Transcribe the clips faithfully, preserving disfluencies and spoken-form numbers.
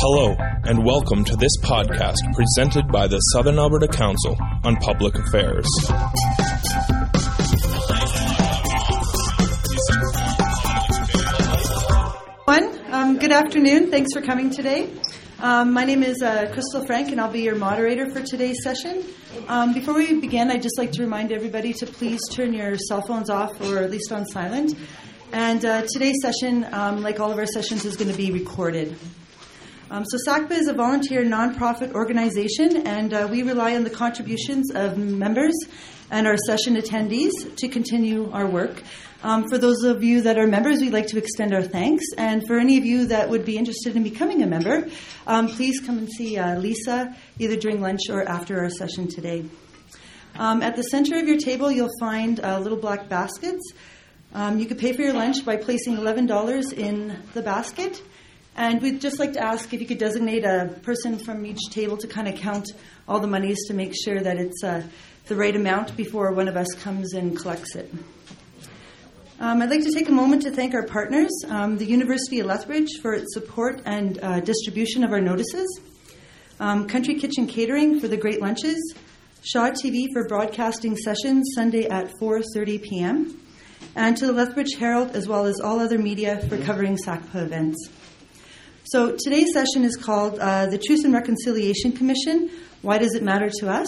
Hello, and welcome to this podcast presented by the Southern Alberta Council on Public Affairs. Um, good afternoon. Thanks for coming today. Um, my name is uh, Crystal Frank, and I'll be your moderator for today's session. Um, before we begin, I'd just like to remind everybody to please turn your cell phones off, or at least on silent. And uh, today's session, um, like all of our sessions, is going to be recorded. Um, so SACPA is a volunteer nonprofit organization, and uh, we rely on the contributions of members and our session attendees to continue our work. Um, for those of you that are members, we'd like to extend our thanks. And for any of you that would be interested in becoming a member, um, please come and see uh, Lisa either during lunch or after our session today. Um, at the center of your table, you'll find uh, little black baskets. Um, you could pay for your lunch by placing eleven dollars in the basket. And we'd just like to ask if you could designate a person from each table to kind of count all the monies to make sure that it's uh, the right amount before one of us comes and collects it. Um, I'd like to take a moment to thank our partners, um, the University of Lethbridge, for its support and uh, distribution of our notices, um, Country Kitchen Catering for the great lunches, Shaw T V for broadcasting sessions Sunday at four thirty p.m., and to the Lethbridge Herald, as well as all other media for covering SACPA events. So today's session is called uh, the Truth and Reconciliation Commission, Why Does It Matter to Us?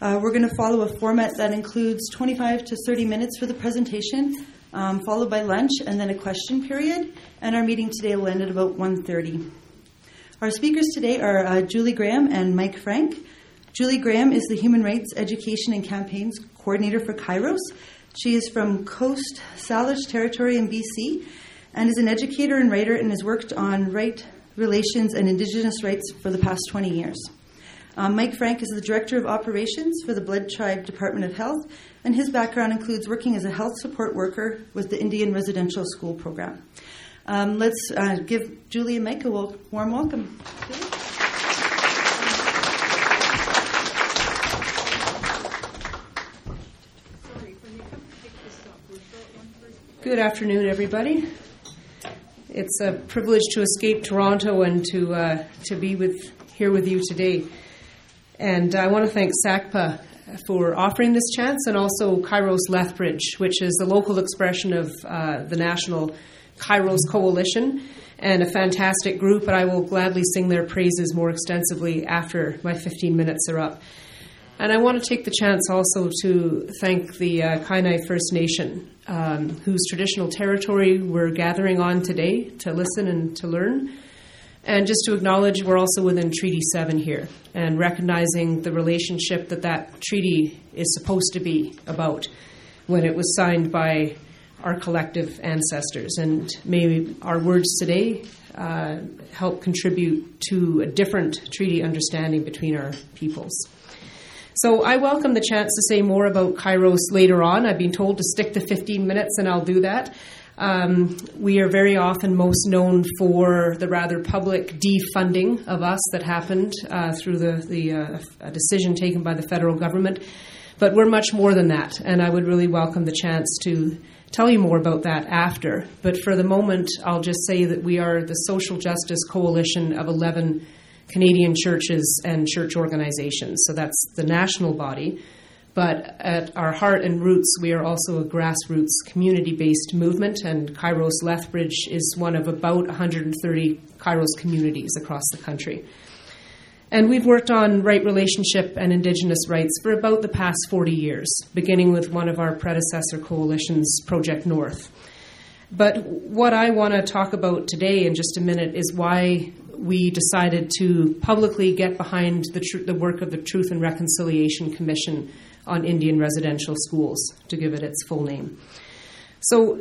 Uh, we're going to follow a format that includes twenty-five to thirty minutes for the presentation, um, followed by lunch and then a question period. And our meeting today will end at about one thirty. Our speakers today are uh, Julie Graham and Mike Frank. Julie Graham is the Human Rights Education and Campaigns Coordinator for Kairos. She is from Coast Salish Territory in B C, and is an educator and writer and has worked on right relations and Indigenous rights for the past twenty years. Um, Mike Frank is the Director of Operations for the Blood Tribe Department of Health, and his background includes working as a health support worker with the Indian Residential School Program. Um, let's uh, give Julie and Mike a warm welcome. Good afternoon, everybody. It's a privilege to escape Toronto and to uh, to be with here with you today. And I want to thank SACPA for offering this chance, and also Kairos Lethbridge, which is the local expression of uh, the National Kairos Coalition, and a fantastic group, but I will gladly sing their praises more extensively after my fifteen minutes are up. And I want to take the chance also to thank the uh, Kainai First Nation, um, whose traditional territory we're gathering on today to listen and to learn. And just to acknowledge we're also within Treaty seven here, and recognizing the relationship that that treaty is supposed to be about when it was signed by our collective ancestors. And may our words today uh, help contribute to a different treaty understanding between our peoples. So I welcome the chance to say more about Kairos later on. I've been told to stick to fifteen minutes, and I'll do that. Um, we are very often most known for the rather public defunding of us that happened uh, through the, the uh, decision taken by the federal government. But we're much more than that, and I would really welcome the chance to tell you more about that after. But for the moment, I'll just say that we are the social justice coalition of eleven Canadian churches and church organizations. So that's the national body. But at our heart and roots, we are also a grassroots community-based movement, and Kairos Lethbridge is one of about one hundred thirty Kairos communities across the country. And we've worked on right relationship and Indigenous rights for about the past forty years, beginning with one of our predecessor coalitions, Project North. But what I want to talk about today in just a minute is why we decided to publicly get behind the, tr- the work of the Truth and Reconciliation Commission on Indian Residential Schools, to give it its full name. So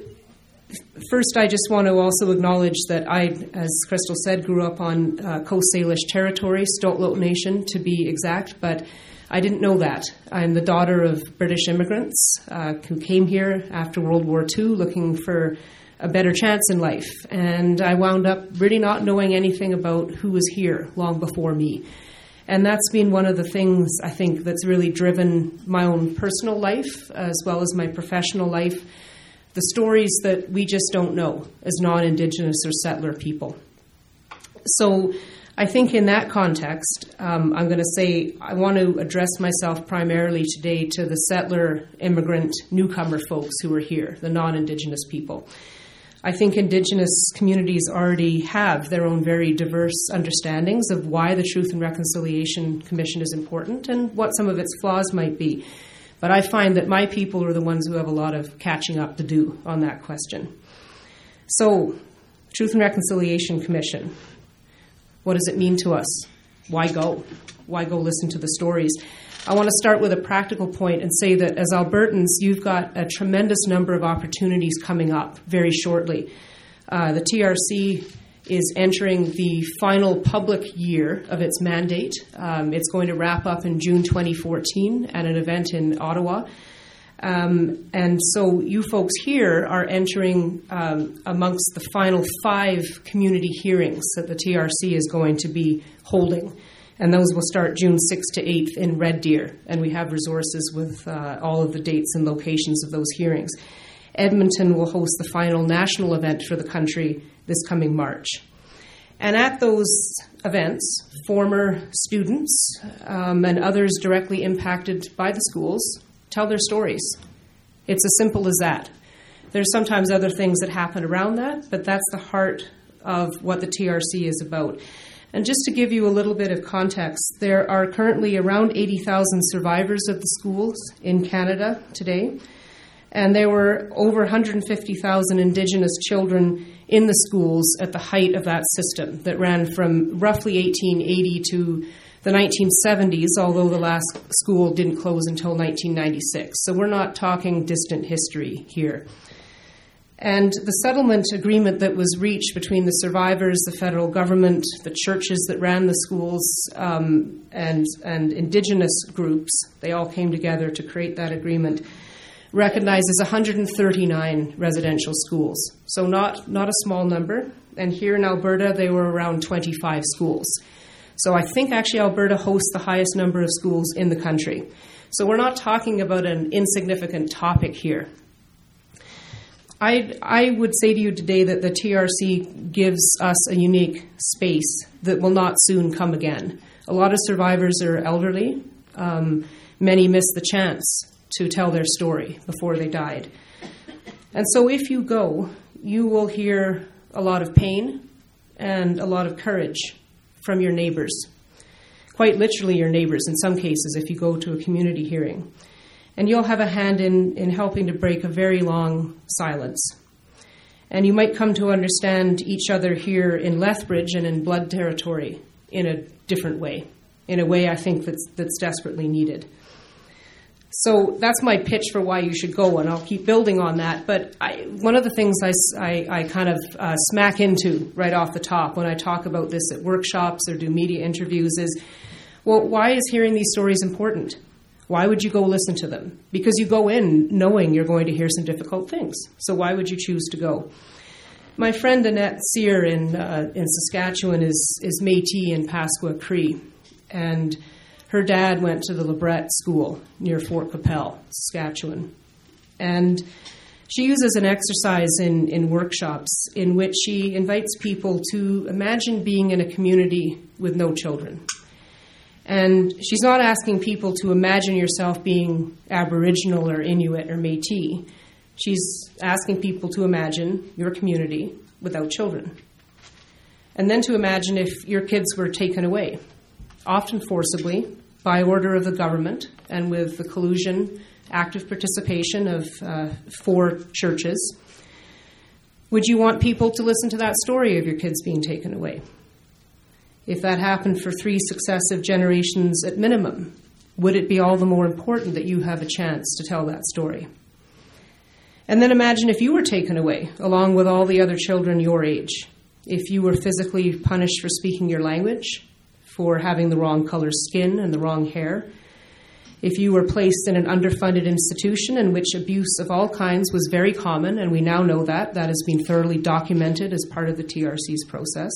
first, I just want to also acknowledge that I, as Crystal said, grew up on uh, Coast Salish territory, Stoltloat Nation to be exact, but I didn't know that. I'm the daughter of British immigrants uh, who came here after World War Two looking for a better chance in life. And I wound up really not knowing anything about who was here long before me. And that's been one of the things, I think, that's really driven my own personal life as well as my professional life, the stories that we just don't know as non-Indigenous or settler people. So I think in that context, um, I'm going to say I want to address myself primarily today to the settler, immigrant, newcomer folks who are here, the non-Indigenous people. I think Indigenous communities already have their own very diverse understandings of why the Truth and Reconciliation Commission is important and what some of its flaws might be. But I find that my people are the ones who have a lot of catching up to do on that question. So, Truth and Reconciliation Commission. What does it mean to us? Why go? Why go listen to the stories? I want to start with a practical point and say that as Albertans, you've got a tremendous number of opportunities coming up very shortly. Uh, the T R C is entering the final public year of its mandate. Um, it's going to wrap up in June twenty fourteen at an event in Ottawa. Um, and so you folks here are entering um, amongst the final five community hearings that the T R C is going to be holding. And those will start June sixth to eighth in Red Deer. And we have resources with uh, all of the dates and locations of those hearings. Edmonton will host the final national event for the country this coming March. And at those events, former students um, and others directly impacted by the schools tell their stories. It's as simple as that. There's sometimes other things that happen around that, but that's the heart of what the T R C is about. And just to give you a little bit of context, there are currently around eighty thousand survivors of the schools in Canada today, and there were over one hundred fifty thousand Indigenous children in the schools at the height of that system that ran from roughly eighteen eighty to the nineteen seventies, although the last school didn't close until nineteen ninety-six. So we're not talking distant history here. And the settlement agreement that was reached between the survivors, the federal government, the churches that ran the schools, um, and, and Indigenous groups, they all came together to create that agreement, recognizes one hundred thirty-nine residential schools. So not, not a small number. And here in Alberta, they were around twenty-five schools. So I think actually Alberta hosts the highest number of schools in the country. So we're not talking about an insignificant topic here. I I would say to you today that the T R C gives us a unique space that will not soon come again. A lot of survivors are elderly. Um, many missed the chance to tell their story before they died. And so if you go, you will hear a lot of pain and a lot of courage from your neighbors, quite literally your neighbors in some cases if you go to a community hearing. And you'll have a hand in, in helping to break a very long silence. And you might come to understand each other here in Lethbridge and in Blood territory in a different way, in a way I think that's, that's desperately needed. So that's my pitch for why you should go, and I'll keep building on that. But I, one of the things I, I, I kind of uh, smack into right off the top when I talk about this at workshops or do media interviews is, well, why is hearing these stories important? Why would you go listen to them? Because you go in knowing you're going to hear some difficult things. So why would you choose to go? My friend Annette Sear in uh, in Saskatchewan is, is Métis and Pasqua Cree, and her dad went to the Labrette School near Fort Capel, Saskatchewan. And she uses an exercise in, in workshops in which she invites people to imagine being in a community with no children. And she's not asking people to imagine yourself being Aboriginal or Inuit or Métis. She's asking people to imagine your community without children. And then to imagine if your kids were taken away, often forcibly, by order of the government and with the collusion, active participation of uh, four churches. Would you want people to listen to that story of your kids being taken away? If that happened for three successive generations at minimum, would it be all the more important that you have a chance to tell that story? And then imagine if you were taken away, along with all the other children your age, if you were physically punished for speaking your language, for having the wrong color skin and the wrong hair, if you were placed in an underfunded institution in which abuse of all kinds was very common, and we now know that, that has been thoroughly documented as part of the T R C's process,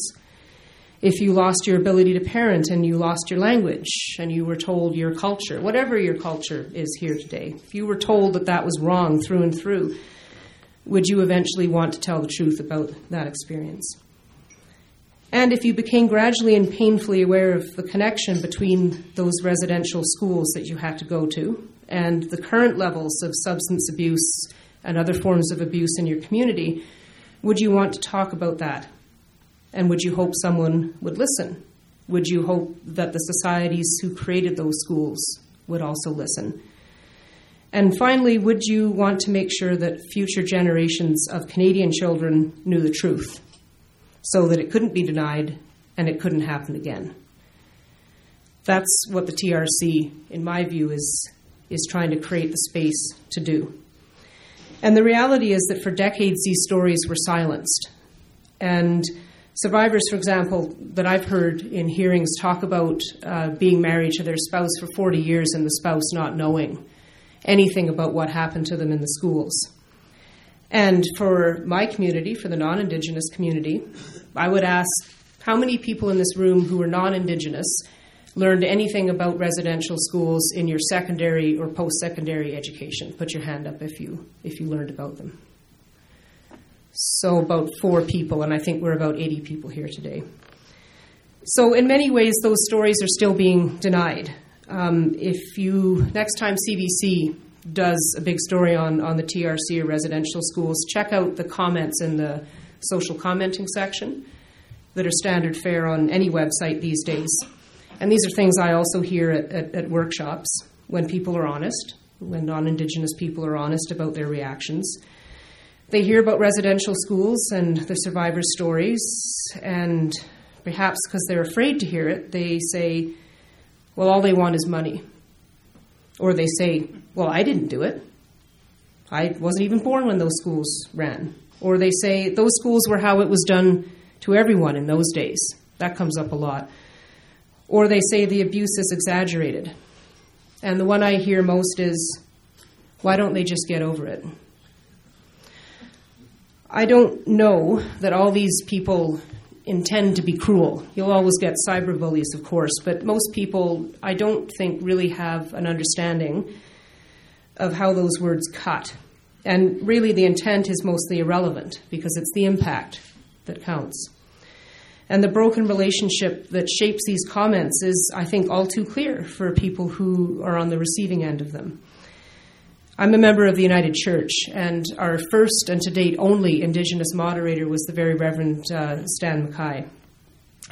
if you lost your ability to parent and you lost your language and you were told your culture, whatever your culture is here today, if you were told that that was wrong through and through, would you eventually want to tell the truth about that experience? And if you became gradually and painfully aware of the connection between those residential schools that you had to go to and the current levels of substance abuse and other forms of abuse in your community, would you want to talk about that? And would you hope someone would listen? Would you hope that the societies who created those schools would also listen? And finally, would you want to make sure that future generations of Canadian children knew the truth so that it couldn't be denied and it couldn't happen again? That's what the T R C, in my view, is, is trying to create the space to do. And the reality is that for decades, these stories were silenced. And survivors, for example, that I've heard in hearings talk about uh, being married to their spouse for forty years and the spouse not knowing anything about what happened to them in the schools. And for my community, for the non-Indigenous community, I would ask how many people in this room who were non-Indigenous learned anything about residential schools in your secondary or post-secondary education? Put your hand up if you if you learned about them. So about four people, and I think we're about eighty people here today. So in many ways, those stories are still being denied. Um, if you, next time C B C does a big story on, on the T R C or residential schools, check out the comments in the social commenting section that are standard fare on any website these days. And these are things I also hear at, at, at workshops when people are honest, when non-Indigenous people are honest about their reactions. They hear about residential schools and the survivors' stories, and perhaps because they're afraid to hear it, they say, well, all they want is money. Or they say, well, I didn't do it. I wasn't even born when those schools ran. Or they say, those schools were how it was done to everyone in those days. That comes up a lot. Or they say the abuse is exaggerated. And the one I hear most is, why don't they just get over it? I don't know that all these people intend to be cruel. You'll always get cyberbullies, of course, but most people, I don't think, really have an understanding of how those words cut. And really the intent is mostly irrelevant because it's the impact that counts. And the broken relationship that shapes these comments is, I think, all too clear for people who are on the receiving end of them. I'm a member of the United Church, and our first and to date only Indigenous moderator was the very Reverend uh, Stan McKay,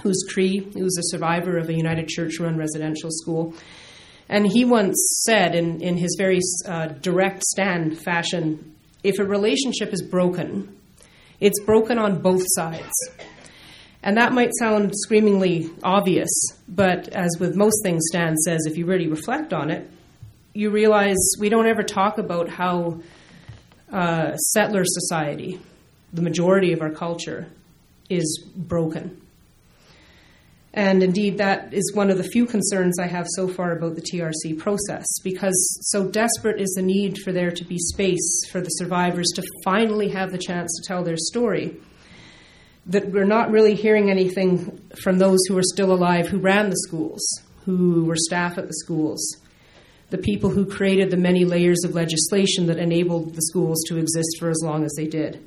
who's Cree, who's a survivor of a United Church-run residential school. And he once said, in, in his very uh, direct Stan fashion, if a relationship is broken, it's broken on both sides. And that might sound screamingly obvious, but as with most things Stan says, if you really reflect on it, you realize we don't ever talk about how uh, settler society, the majority of our culture, is broken. And indeed, that is one of the few concerns I have so far about the T R C process, because so desperate is the need for there to be space for the survivors to finally have the chance to tell their story, that we're not really hearing anything from those who are still alive who ran the schools, who were staff at the schools, the people who created the many layers of legislation that enabled the schools to exist for as long as they did.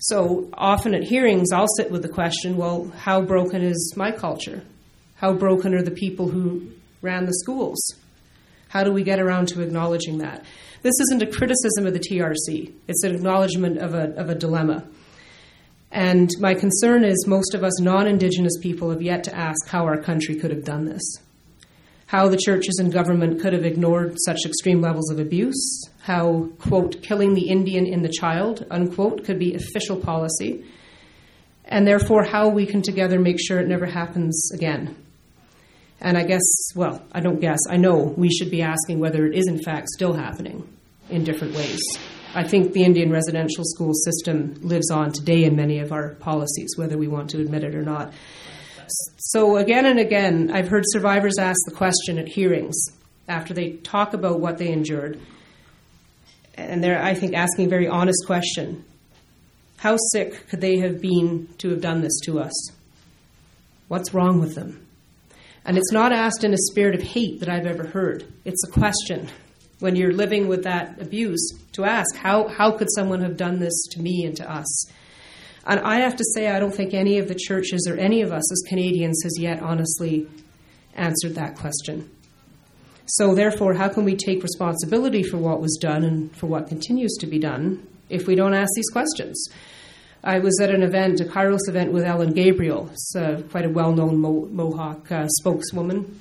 So often at hearings, I'll sit with the question, well, how broken is my culture? How broken are the people who ran the schools? How do we get around to acknowledging that? This isn't a criticism of the T R C. It's an acknowledgement of a, of a dilemma. And my concern is most of us non-Indigenous people have yet to ask how our country could have done this. How the churches and government could have ignored such extreme levels of abuse, how, quote, killing the Indian in the child, unquote, could be official policy, and therefore how we can together make sure it never happens again. And I guess, well, I don't guess, I know we should be asking whether it is in fact still happening in different ways. I think the Indian residential school system lives on today in many of our policies, whether we want to admit it or not. So again and again, I've heard survivors ask the question at hearings after they talk about what they endured. And they're, I think, asking a very honest question. How sick could they have been to have done this to us? What's wrong with them? And it's not asked in a spirit of hate that I've ever heard. It's a question when you're living with that abuse to ask, how, how could someone have done this to me and to us? And I have to say, I don't think any of the churches or any of us as Canadians has yet honestly answered that question. So therefore, how can we take responsibility for what was done and for what continues to be done if we don't ask these questions? I was at an event, a Kairos event with Ellen Gabriel, it's, uh, quite a well-known Mo- Mohawk uh, spokeswoman.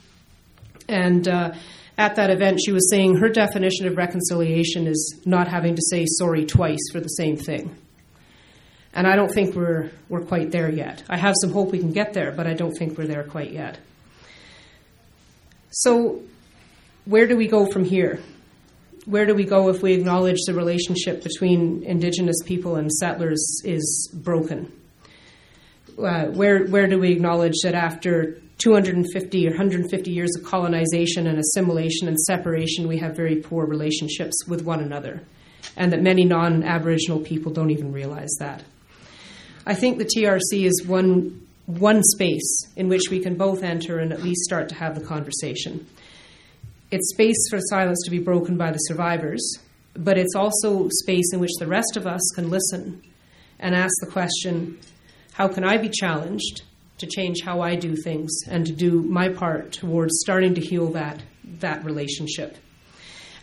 And uh, at that event, she was saying her definition of reconciliation is not having to say sorry twice for the same thing. And I don't think we're we're quite there yet. I have some hope we can get there, but I don't think we're there quite yet. So where do we go from here? Where do we go if we acknowledge the relationship between Indigenous people and settlers is broken? Uh, where where do we acknowledge that after two hundred fifty or one hundred fifty years of colonization and assimilation and separation, we have very poor relationships with one another, and that many non-Aboriginal people don't even realize that? I think the T R C is one one space in which we can both enter and at least start to have the conversation. It's space for silence to be broken by the survivors, but it's also space in which the rest of us can listen and ask the question, how can I be challenged to change how I do things and to do my part towards starting to heal that, that relationship?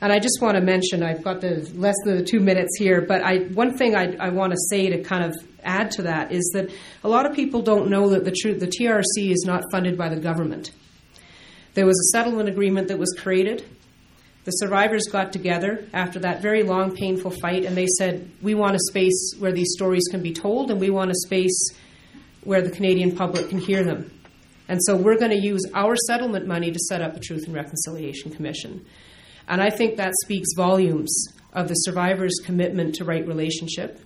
And I just want to mention, I've got the less than the two minutes here, but I, one thing I, I want to say to kind of add to that is that a lot of people don't know that the, tr- the T R C is not funded by the government. There was a settlement agreement that was created. The survivors got together after that very long, painful fight, and they said, we want a space where these stories can be told, and we want a space where the Canadian public can hear them. And so we're going to use our settlement money to set up a Truth and Reconciliation Commission. And I think that speaks volumes of the survivors' commitment to right relationship.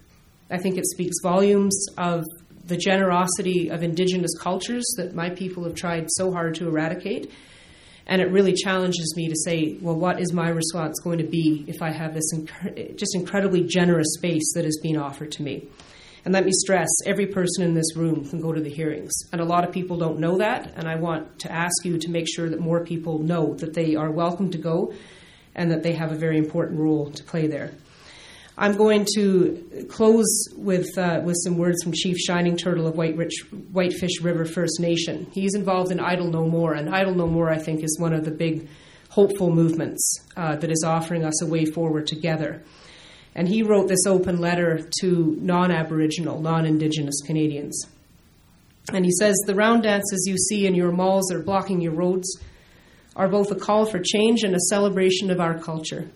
I think it speaks volumes of the generosity of Indigenous cultures that my people have tried so hard to eradicate. And it really challenges me to say, well, what is my response going to be if I have this inc- just incredibly generous space that is being offered to me? And let me stress, every person in this room can go to the hearings. And a lot of people don't know that. And I want to ask you to make sure that more people know that they are welcome to go and that they have a very important role to play there. I'm going to close with uh, with some words from Chief Shining Turtle of White Rich Whitefish River First Nation. He's involved in Idle No More, and Idle No More, I think, is one of the big hopeful movements uh, that is offering us a way forward together. And he wrote this open letter to non-Aboriginal, non-Indigenous Canadians. And he says, the round dances you see in your malls are blocking your roads, are both a call for change and a celebration of our culture.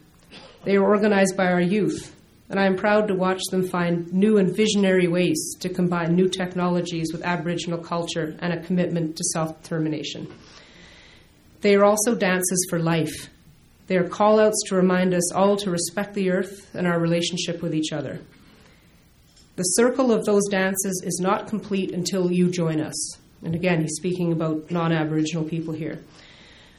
They are organized by our youth, and I am proud to watch them find new and visionary ways to combine new technologies with Aboriginal culture and a commitment to self-determination. They are also dances for life. They are call-outs to remind us all to respect the earth and our relationship with each other. The circle of those dances is not complete until you join us. And again, he's speaking about non-Aboriginal people here.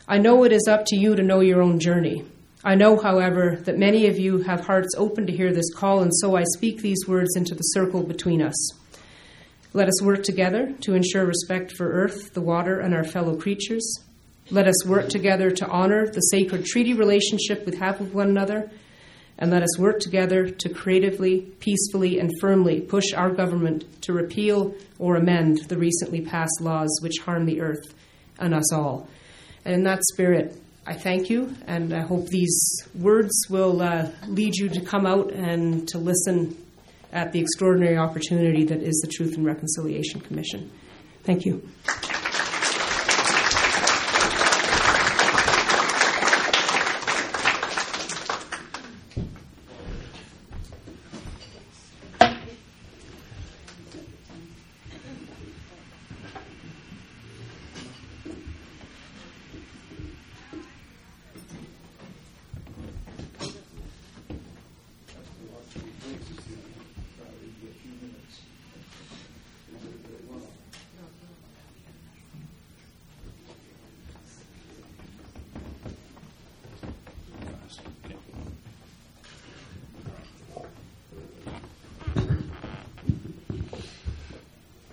I know it is up to you to know your own journey. I know, however, that many of you have hearts open to hear this call, and so I speak these words into the circle between us. Let us work together to ensure respect for earth, the water, and our fellow creatures. Let us work together to honor the sacred treaty relationship we have with one another, and let us work together to creatively, peacefully, and firmly push our government to repeal or amend the recently passed laws which harm the earth and us all. And in that spirit, I thank you, and I hope these words will uh, lead you to come out and to listen at the extraordinary opportunity that is the Truth and Reconciliation Commission. Thank you.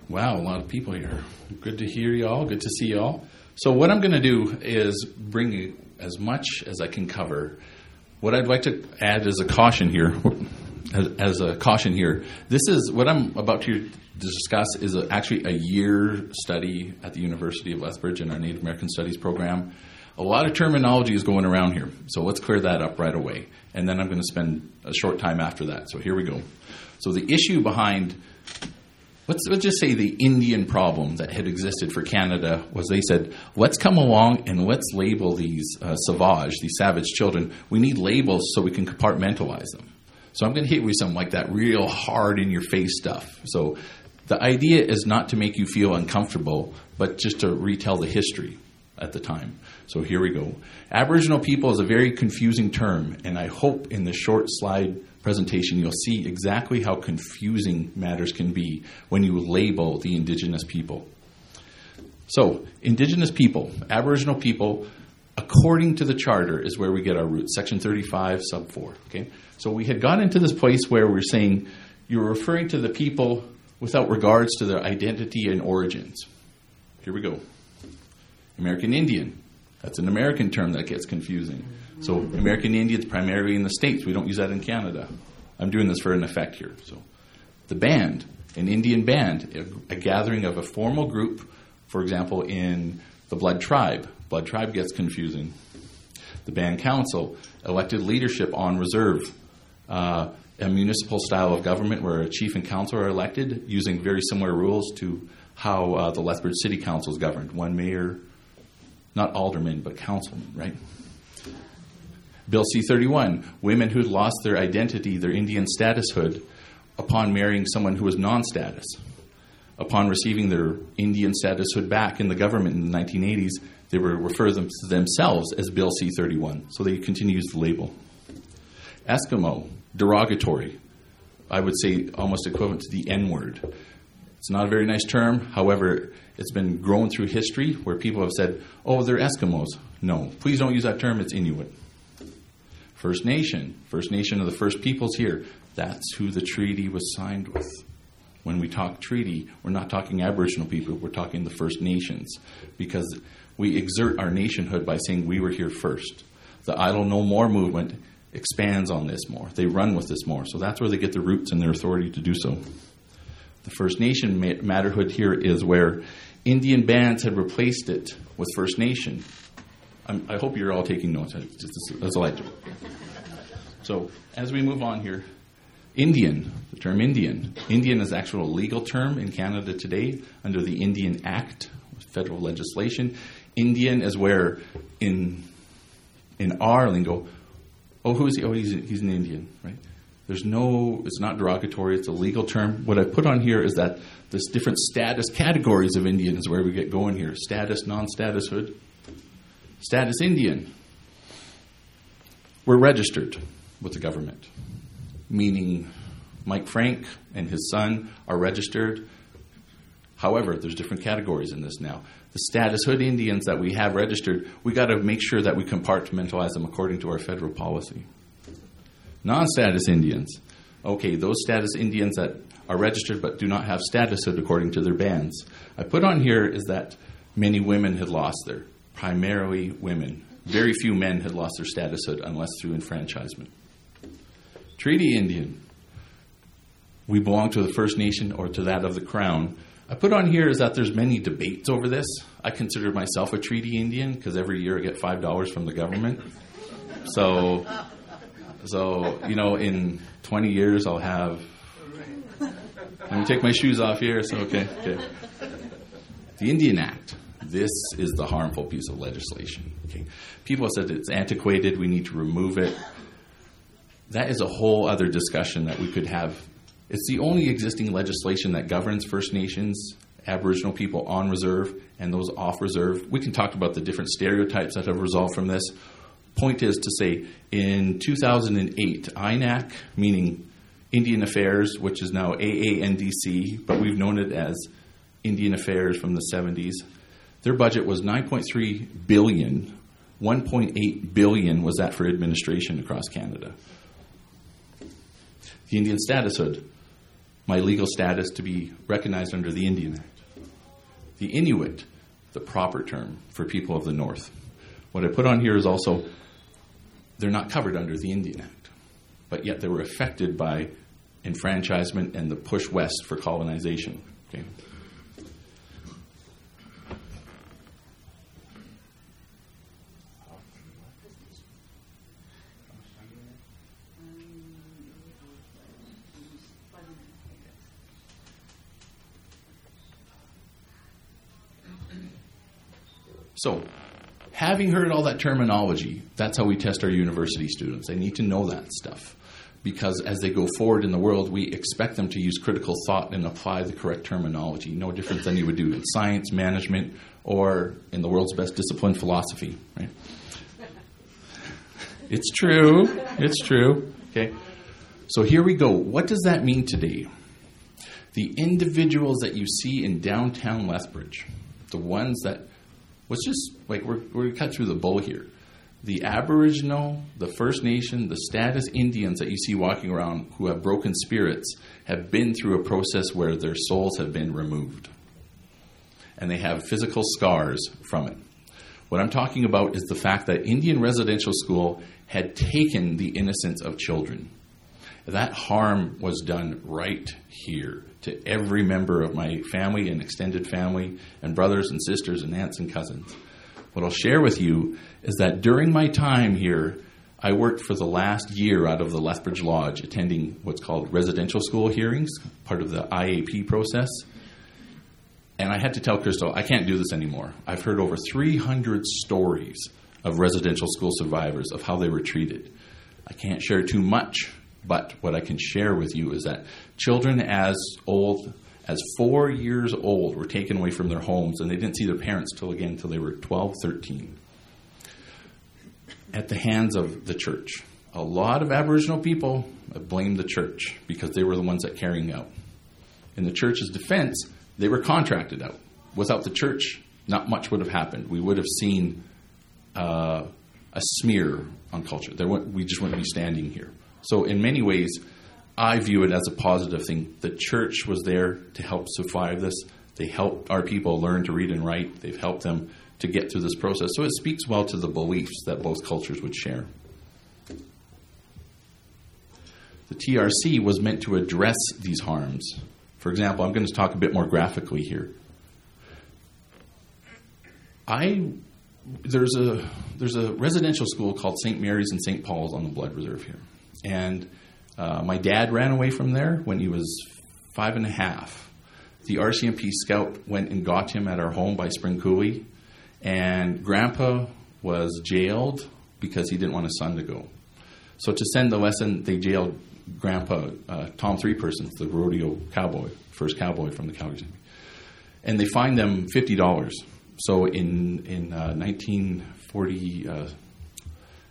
Wow, a lot of people here. Good to hear y'all. Good to see y'all. So what I'm going to do is bring as much as I can cover. What I'd like to add is a caution here. as, as a caution here, this is what I'm about to discuss is a, actually a year study at the University of Lethbridge in our Native American Studies program. A lot of terminology is going around here, so let's clear that up right away. And then I'm going to spend a short time after that. So here we go. So the issue behind, let's, let's just say the Indian problem that had existed for Canada was they said, let's come along and let's label these uh, savage, these savage children. We need labels so we can compartmentalize them. So I'm going to hit you with something like that real hard in your face stuff. So the idea is not to make you feel uncomfortable, but just to retell the history at the time. So here we go. Aboriginal people is a very confusing term, and I hope in the short slide presentation you'll see exactly how confusing matters can be when you label the Indigenous people. So Indigenous people, Aboriginal people, according to the Charter is where we get our roots, Section thirty-five, Sub four. Okay? So we had gotten into this place where we're saying you're referring to the people without regards to their identity and origins. Here we go. American Indian. That's an American term that gets confusing. So American Indians primarily in the States. We don't use that in Canada. I'm doing this for an effect here. So the band, an Indian band, a gathering of a formal group, for example, in the Blood Tribe. Blood Tribe gets confusing. The band council, elected leadership on reserve, uh, a municipal style of government where a chief and council are elected using very similar rules to how uh, the Lethbridge City Council is governed. One mayor, not aldermen, but councilmen, right? Bill C thirty-one, women who lost their identity, their Indian statushood, upon marrying someone who was non-status. Upon receiving their Indian statushood back in the government in the nineteen eighties, they were referred them to themselves as Bill C thirty-one, so they continue to use the label. Eskimo, derogatory. I would say almost equivalent to the N-word. It's not a very nice term. However, it's been grown through history where people have said, oh, they're Eskimos. No, please don't use that term. It's Inuit. First Nation. First Nation are the first peoples here. That's who the treaty was signed with. When we talk treaty, we're not talking Aboriginal people. We're talking the First Nations because we exert our nationhood by saying we were here first. The Idle No More movement expands on this more. They run with this more. So that's where they get their roots and their authority to do so. The First Nation matterhood here is where Indian bands had replaced it with First Nation. I'm, I hope you're all taking notes. That's all I do. So as we move on here, Indian, the term Indian. Indian is an actual legal term in Canada today under the Indian Act, federal legislation. Indian is where in in our lingo, oh, who is he? Oh, he's, he's an Indian, right? There's no, it's not derogatory, it's a legal term. What I put on here is that there's different status categories of Indian is where we get going here. Status, non-statushood. Status Indian. We're registered with the government, meaning Mike Frank and his son are registered. However, there's different categories in this now. The statushood Indians that we have registered, we got to make sure that we compartmentalize them according to our federal policy. Non-status Indians. Okay, those status Indians that are registered but do not have statushood according to their bands. I put on here is that many women had lost their, primarily women. Very few men had lost their statushood unless through enfranchisement. Treaty Indian. We belong to the First Nation or to that of the Crown. I put on here is that there's many debates over this. I consider myself a Treaty Indian because every year I get five dollars from the government. So... So, you know, in twenty years, I'll have... Let me take my shoes off here. So, okay, okay. The Indian Act. This is the harmful piece of legislation. Okay. People have said it's antiquated. We need to remove it. That is a whole other discussion that we could have. It's the only existing legislation that governs First Nations, Aboriginal people on reserve, and those off reserve. We can talk about the different stereotypes that have resolved from this. Point is to say, in two thousand eight, I N A C, meaning Indian Affairs, which is now A A N D C, but we've known it as Indian Affairs from the seventies, their budget was nine point three billion dollars. one point eight billion dollars was that for administration across Canada. The Indian statushood, my legal status to be recognized under the Indian Act. The Inuit, the proper term for people of the North. What I put on here is also they're not covered under the Indian Act, but yet they were affected by enfranchisement, and the push west for colonization. Okay. So, having heard all that terminology, that's how we test our university students. They need to know that stuff, because as they go forward in the world, we expect them to use critical thought and apply the correct terminology, no different than you would do in science, management, or in the world's best discipline, philosophy. Right? It's true. It's true. Okay. So here we go. What does that mean today? The individuals that you see in downtown Lethbridge, the ones that, let's just, like, we're, we're going to cut through the bull here. The Aboriginal, the First Nation, the status Indians that you see walking around who have broken spirits have been through a process where their souls have been removed. And they have physical scars from it. What I'm talking about is the fact that Indian Residential School had taken the innocence of children. That harm was done right here to every member of my family and extended family and brothers and sisters and aunts and cousins. What I'll share with you is that during my time here, I worked for the last year out of the Lethbridge Lodge, attending what's called residential school hearings, part of the I A P process. And I had to tell Crystal, I can't do this anymore. I've heard over three hundred stories of residential school survivors, of how they were treated. I can't share too much. But what I can share with you is that children as old as four years old were taken away from their homes, and they didn't see their parents till again till they were twelve, thirteen, at the hands of the church. A lot of Aboriginal people blamed the church because they were the ones that carrying out. In the church's defense, they were contracted out. Without the church, not much would have happened. We would have seen uh, a smear on culture. There wouldn't, we just wouldn't be standing here. So in many ways, I view it as a positive thing. The church was there to help survive this. They helped our people learn to read and write. They've helped them to get through this process. So it speaks well to the beliefs that both cultures would share. The T R C was meant to address these harms. For example, I'm going to talk a bit more graphically here. I there's a there's a residential school called Saint Mary's and Saint Paul's on the Blood Reserve here. And uh, my dad ran away from there when he was five and a half. The R C M P scout went and got him at our home by Spring Coulee. And Grandpa was jailed because he didn't want his son to go. So to send the lesson, they jailed Grandpa, uh, Tom Three Persons, the rodeo cowboy, first cowboy from the Calgary. And they fined them fifty dollars. So in, in uh, nineteen forty, uh,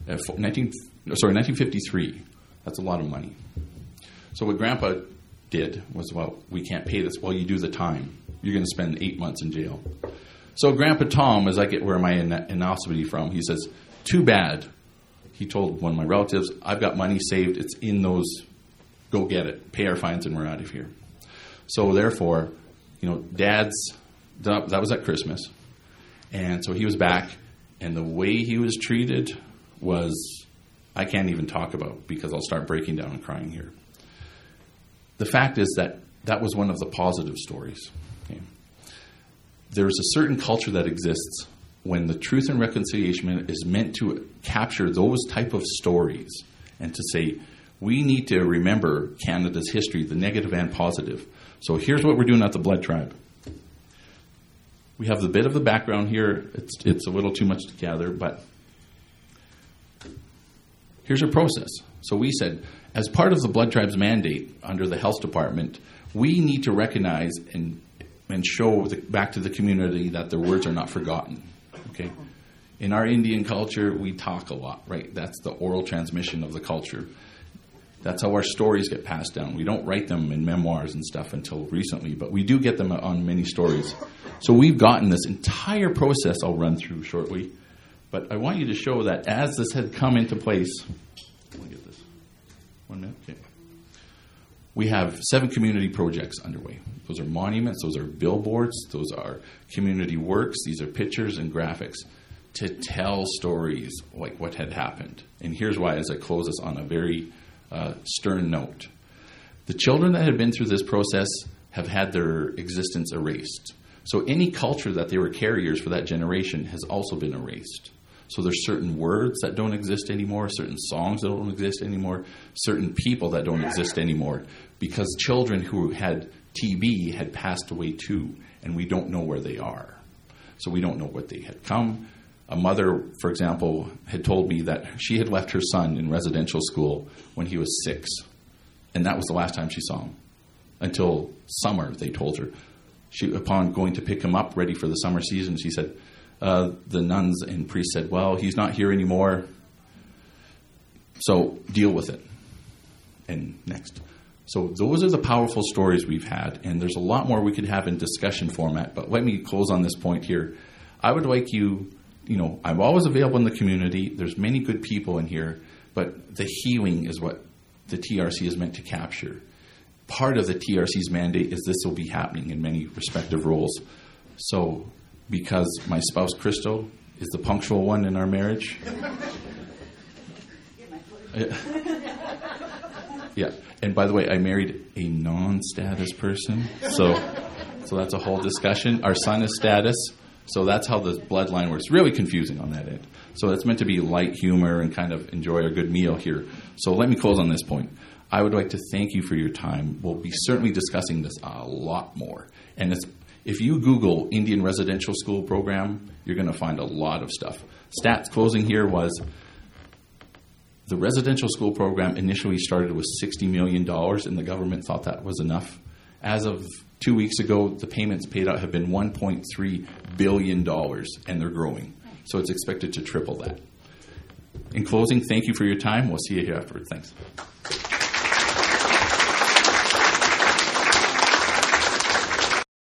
uh, nineteen, sorry, nineteen fifty-three, that's a lot of money. So what Grandpa did was, well, we can't pay this. Well, you do the time. You're going to spend eight months in jail. So Grandpa Tom, as I get where my animosity from, he says, too bad. He told one of my relatives, I've got money saved. It's in those. Go get it. Pay our fines and we're out of here. So therefore, you know, Dad's, that was at Christmas. And so he was back. And the way he was treated was, I can't even talk about, because I'll start breaking down and crying here. The fact is that that was one of the positive stories. Okay? There's a certain culture that exists when the Truth and Reconciliation is meant to capture those type of stories and to say, we need to remember Canada's history, the negative and positive. So here's what we're doing at the Blood Tribe. We have the bit of the background here. It's, it's a little too much to gather, but here's your process. So we said, as part of the Blood Tribe's mandate under the health department, we need to recognize and and show the, back to the community that their words are not forgotten. Okay, in our Indian culture, we talk a lot, right? That's the oral transmission of the culture. That's how our stories get passed down. We don't write them in memoirs and stuff until recently, but we do get them on many stories. So we've gotten this entire process I'll run through shortly. But I want you to show that as this had come into place, let me get this. One minute, okay. We have seven community projects underway. Those are monuments, those are billboards, those are community works, these are pictures and graphics to tell stories like what had happened. And here's why, as I close this on a very uh, stern note. The children that have been through this process have had their existence erased. So any culture that they were carriers for that generation has also been erased. So there's certain words that don't exist anymore, certain songs that don't exist anymore, certain people that don't exist anymore, because children who had T B had passed away too, and we don't know where they are. So we don't know what they had come. A mother, for example, had told me that she had left her son in residential school when he was six, and that was the last time she saw him. Until summer, they told her. She, upon going to pick him up, ready for the summer season, she said, uh, the nuns and priests said, well, he's not here anymore, so deal with it. And next. So those are the powerful stories we've had, and there's a lot more we could have in discussion format, but let me close on this point here. I would like you, you know, I'm always available in the community. There's many good people in here, but the healing is what the T R C is meant to capture. Part of the T R C's mandate is this will be happening in many respective roles. So because my spouse, Crystal, is the punctual one in our marriage. Yeah, yeah. And by the way, I married a non-status person. So so that's a whole discussion. Our son is status. So that's how the bloodline works. Really confusing on that end. So that's meant to be light humor and kind of enjoy a good meal here. So let me close on this point. I would like to thank you for your time. We'll be certainly discussing this a lot more. And it's, if you Google Indian Residential School Program, you're going to find a lot of stuff. Stats closing here was the residential school program initially started with sixty million dollars, and the government thought that was enough. As of two weeks ago, the payments paid out have been one point three billion dollars, and they're growing. So it's expected to triple that. In closing, thank you for your time. We'll see you here afterward. Thanks.